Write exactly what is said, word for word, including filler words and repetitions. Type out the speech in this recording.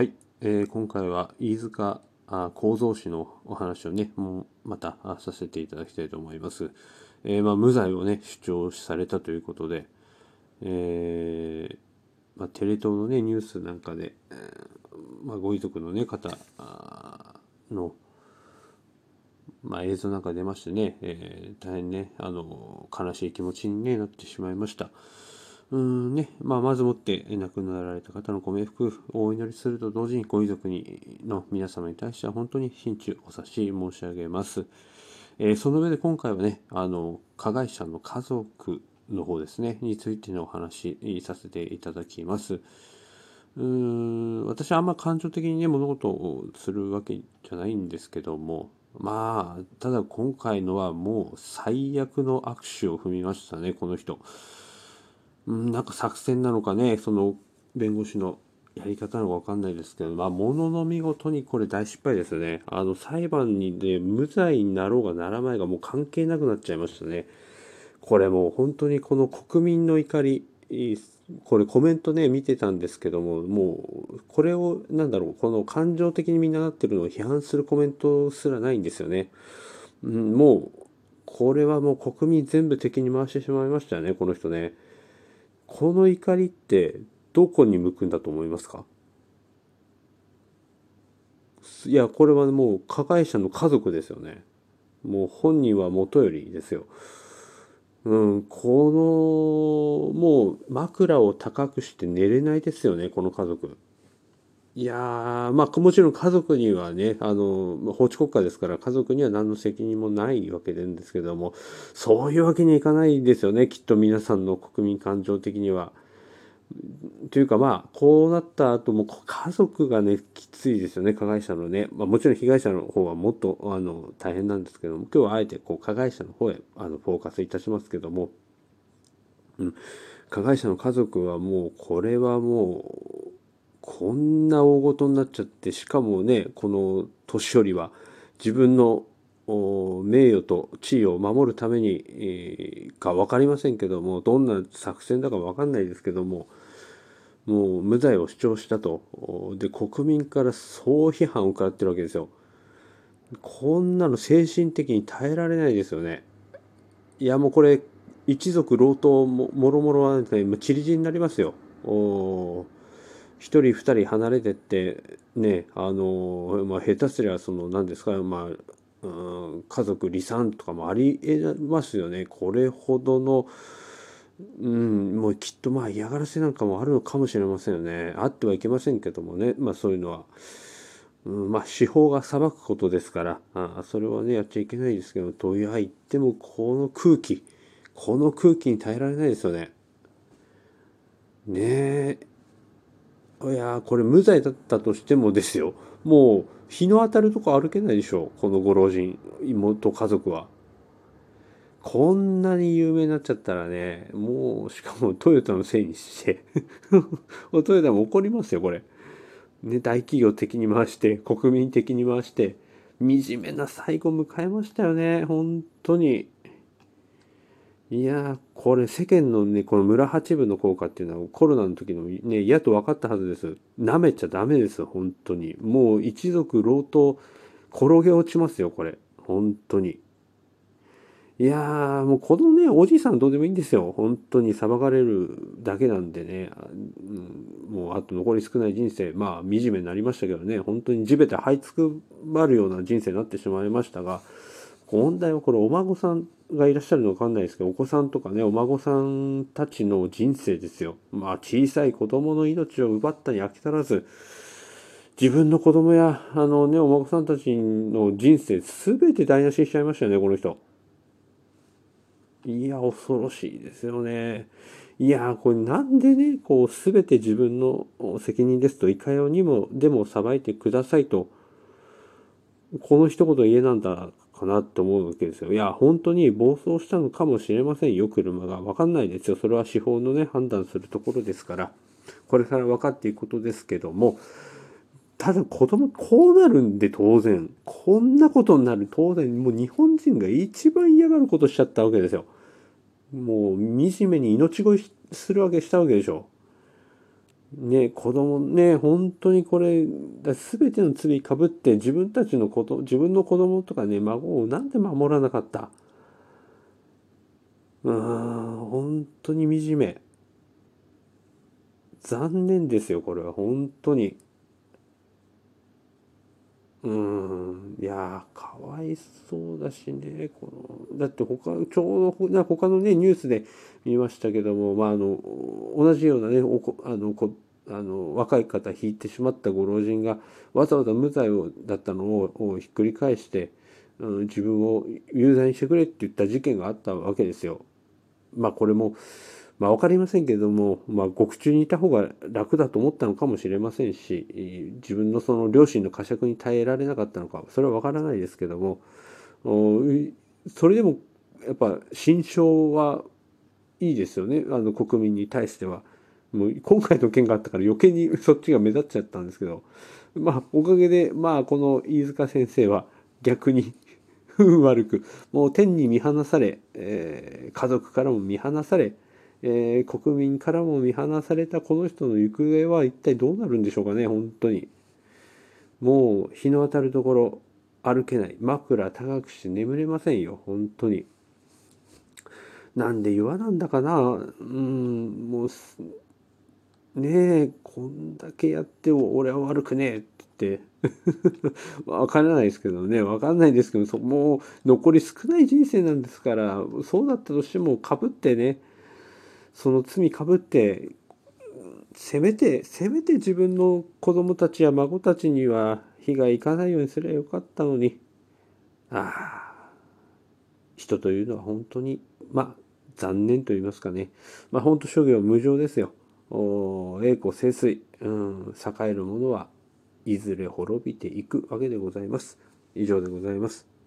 はい、えー、今回は飯塚幸三氏のお話をね、もうまたさせていただきたいと思います。えーまあ、無罪をね、主張されたということで、えーまあ、テレ東のね、ニュースなんかで、えーまあ、ご遺族の、ね、方の、まあ、映像なんか出ましてね、えー、大変ね、あの悲しい気持ちに、ね、なってしまいました。うんねまあ、まずもって亡くなられた方のご冥福をお祈りすると同時にご遺族にの皆様に対しては本当に心中お察し申し上げます、えー、その上で今回はねあの加害者の家族の方ですねについてのお話させていただきます。うーん私はあんま感情的にね物事をするわけじゃないんですけどもまあただ今回のはもう最悪の握手を踏みましたねこの人。なんか作戦なのかねその弁護士のやり方なのか分かんないですけど、まあ、ものの見事にこれ大失敗ですよね。あの裁判に、ね、無罪になろうがならないがもう関係なくなっちゃいましたね。これもう本当にこの国民の怒りこれコメントね見てたんですけどももうこれをなんだろうこの感情的にみんななってるのを批判するコメントすらないんですよね。うん、もうこれはもう国民全部敵に回してしまいましたよねこの人ね。この怒りってどこに向くんだと思いますか？いやこれはもう加害者の家族ですよね。もう本人はもとよりですよ。うんこのもう枕を高くして寝れないですよねこの家族。いやーまあもちろん家族にはねあの法治国家ですから家族には何の責任もないわけなんですけどもそういうわけにいかないですよねきっと皆さんの国民感情的には。というかまあこうなった後も家族がねきついですよね加害者のね、まあ、もちろん被害者の方はもっとあの大変なんですけども今日はあえてこう加害者の方へあのフォーカスいたしますけども、うん、加害者の家族はもうこれはもうこんな大ごとになっちゃってしかもねこの年寄りは自分の名誉と地位を守るために、えー、か分かりませんけどもどんな作戦だか分かんないですけどももう無罪を主張したとで国民から総批判を食らってるわけですよ。こんなの精神的に耐えられないですよね。いやもうこれ一族老頭もろもろはですね散り散りになりますよ。お一人二人離れてってねあの、まあ、下手すりゃその何ですか、まあ、うん家族離散とかもありえますよね。これほどの、うん、もうきっとまあ嫌がらせなんかもあるのかもしれませんよね。あってはいけませんけどもね、まあ、そういうのは、うん、まあ司法が裁くことですからあそれはねやっちゃいけないですけどとはいってもこの空気この空気に耐えられないですよね。ねえいやこれ無罪だったとしてもですよもう日の当たるとこ歩けないでしょこのご老人妹家族は。こんなに有名になっちゃったらねもうしかもトヨタのせいにしてトヨタも怒りますよこれ、ね、大企業的に回して国民的に回して惨めな最後迎えましたよね本当に。いやこれ世間のねこの村八分の効果っていうのはコロナの時のねやっと分かったはずです。なめちゃダメです本当に。もう一族老頭転げ落ちますよこれ本当に。いやもうこのねおじいさんどうでもいいんですよ本当に。裁かれるだけなんでね、うん、もうあと残り少ない人生まあ惨めになりましたけどね本当に地べた這いつくばるような人生になってしまいましたが問題はこれお孫さんがいらっしゃるのかわかんないですけどお子さんとかねお孫さんたちの人生ですよ。まあ小さい子供の命を奪ったに飽き足らず自分の子供やあのねお孫さんたちの人生全て台無しにしちゃいましたよねこの人。いや恐ろしいですよね。いやこれなんでねこう全て自分の責任ですといかようにもでも裁いてくださいとこの一言言えなんだかなと思うわけですよ。いや本当に暴走したのかもしれませんよ車が分かんないですよ。それは司法のね判断するところですからこれから分かっていくことですけどもただ子供こうなるんで当然こんなことになる当然もう日本人が一番嫌がることしちゃったわけですよ。もう惨めに命乞いするわけしたわけでしょ。ね、子供ね、本当にこれ全ての罪かぶって、自分たちのこと、自分の子供とかね、孫をなんで守らなかった、うーん、本当に惨め、残念ですよ、これは本当に。うーん、いやー、かわいそうだしね、このだって他ちょうどな他のねニュースで見ましたけども、まあ、あの同じようなねおこあのこあの若い方引いてしまったご老人がわざわざ無罪をだったのをひっくり返して、うん、自分を有罪にしてくれって言った事件があったわけですよ。まあこれもまあ、分かりませんけれども、まあ、獄中にいた方が楽だと思ったのかもしれませんし、自分のその両親の呵責に耐えられなかったのか、それは分からないですけども、それでもやっぱ心証はいいですよね、あの国民に対しては。もう今回の件があったから余計にそっちが目立っちゃったんですけど、まあ、おかげで、まあ、この飯塚先生は逆に運悪く、もう天に見放され、えー、家族からも見放され、えー、国民からも見放されたこの人の行方は一体どうなるんでしょうかね。本当にもう日の当たるところ歩けない、枕高くして眠れませんよ、本当に。なんで岩なんだかな、うーん、もうねえ、こんだけやっても俺は悪くねえってわからないですけどね、わかんないですけど、もう残り少ない人生なんですから、そうだったとしてもかぶってね、その罪かぶって、せめてせめて自分の子供たちや孫たちには被害いかないようにすればよかったのに。ああ、人というのは本当にまあ残念と言いますかね、まあ本当諸行無常ですよ。栄枯盛衰、うん、栄えるものはいずれ滅びていくわけでございます。以上でございます。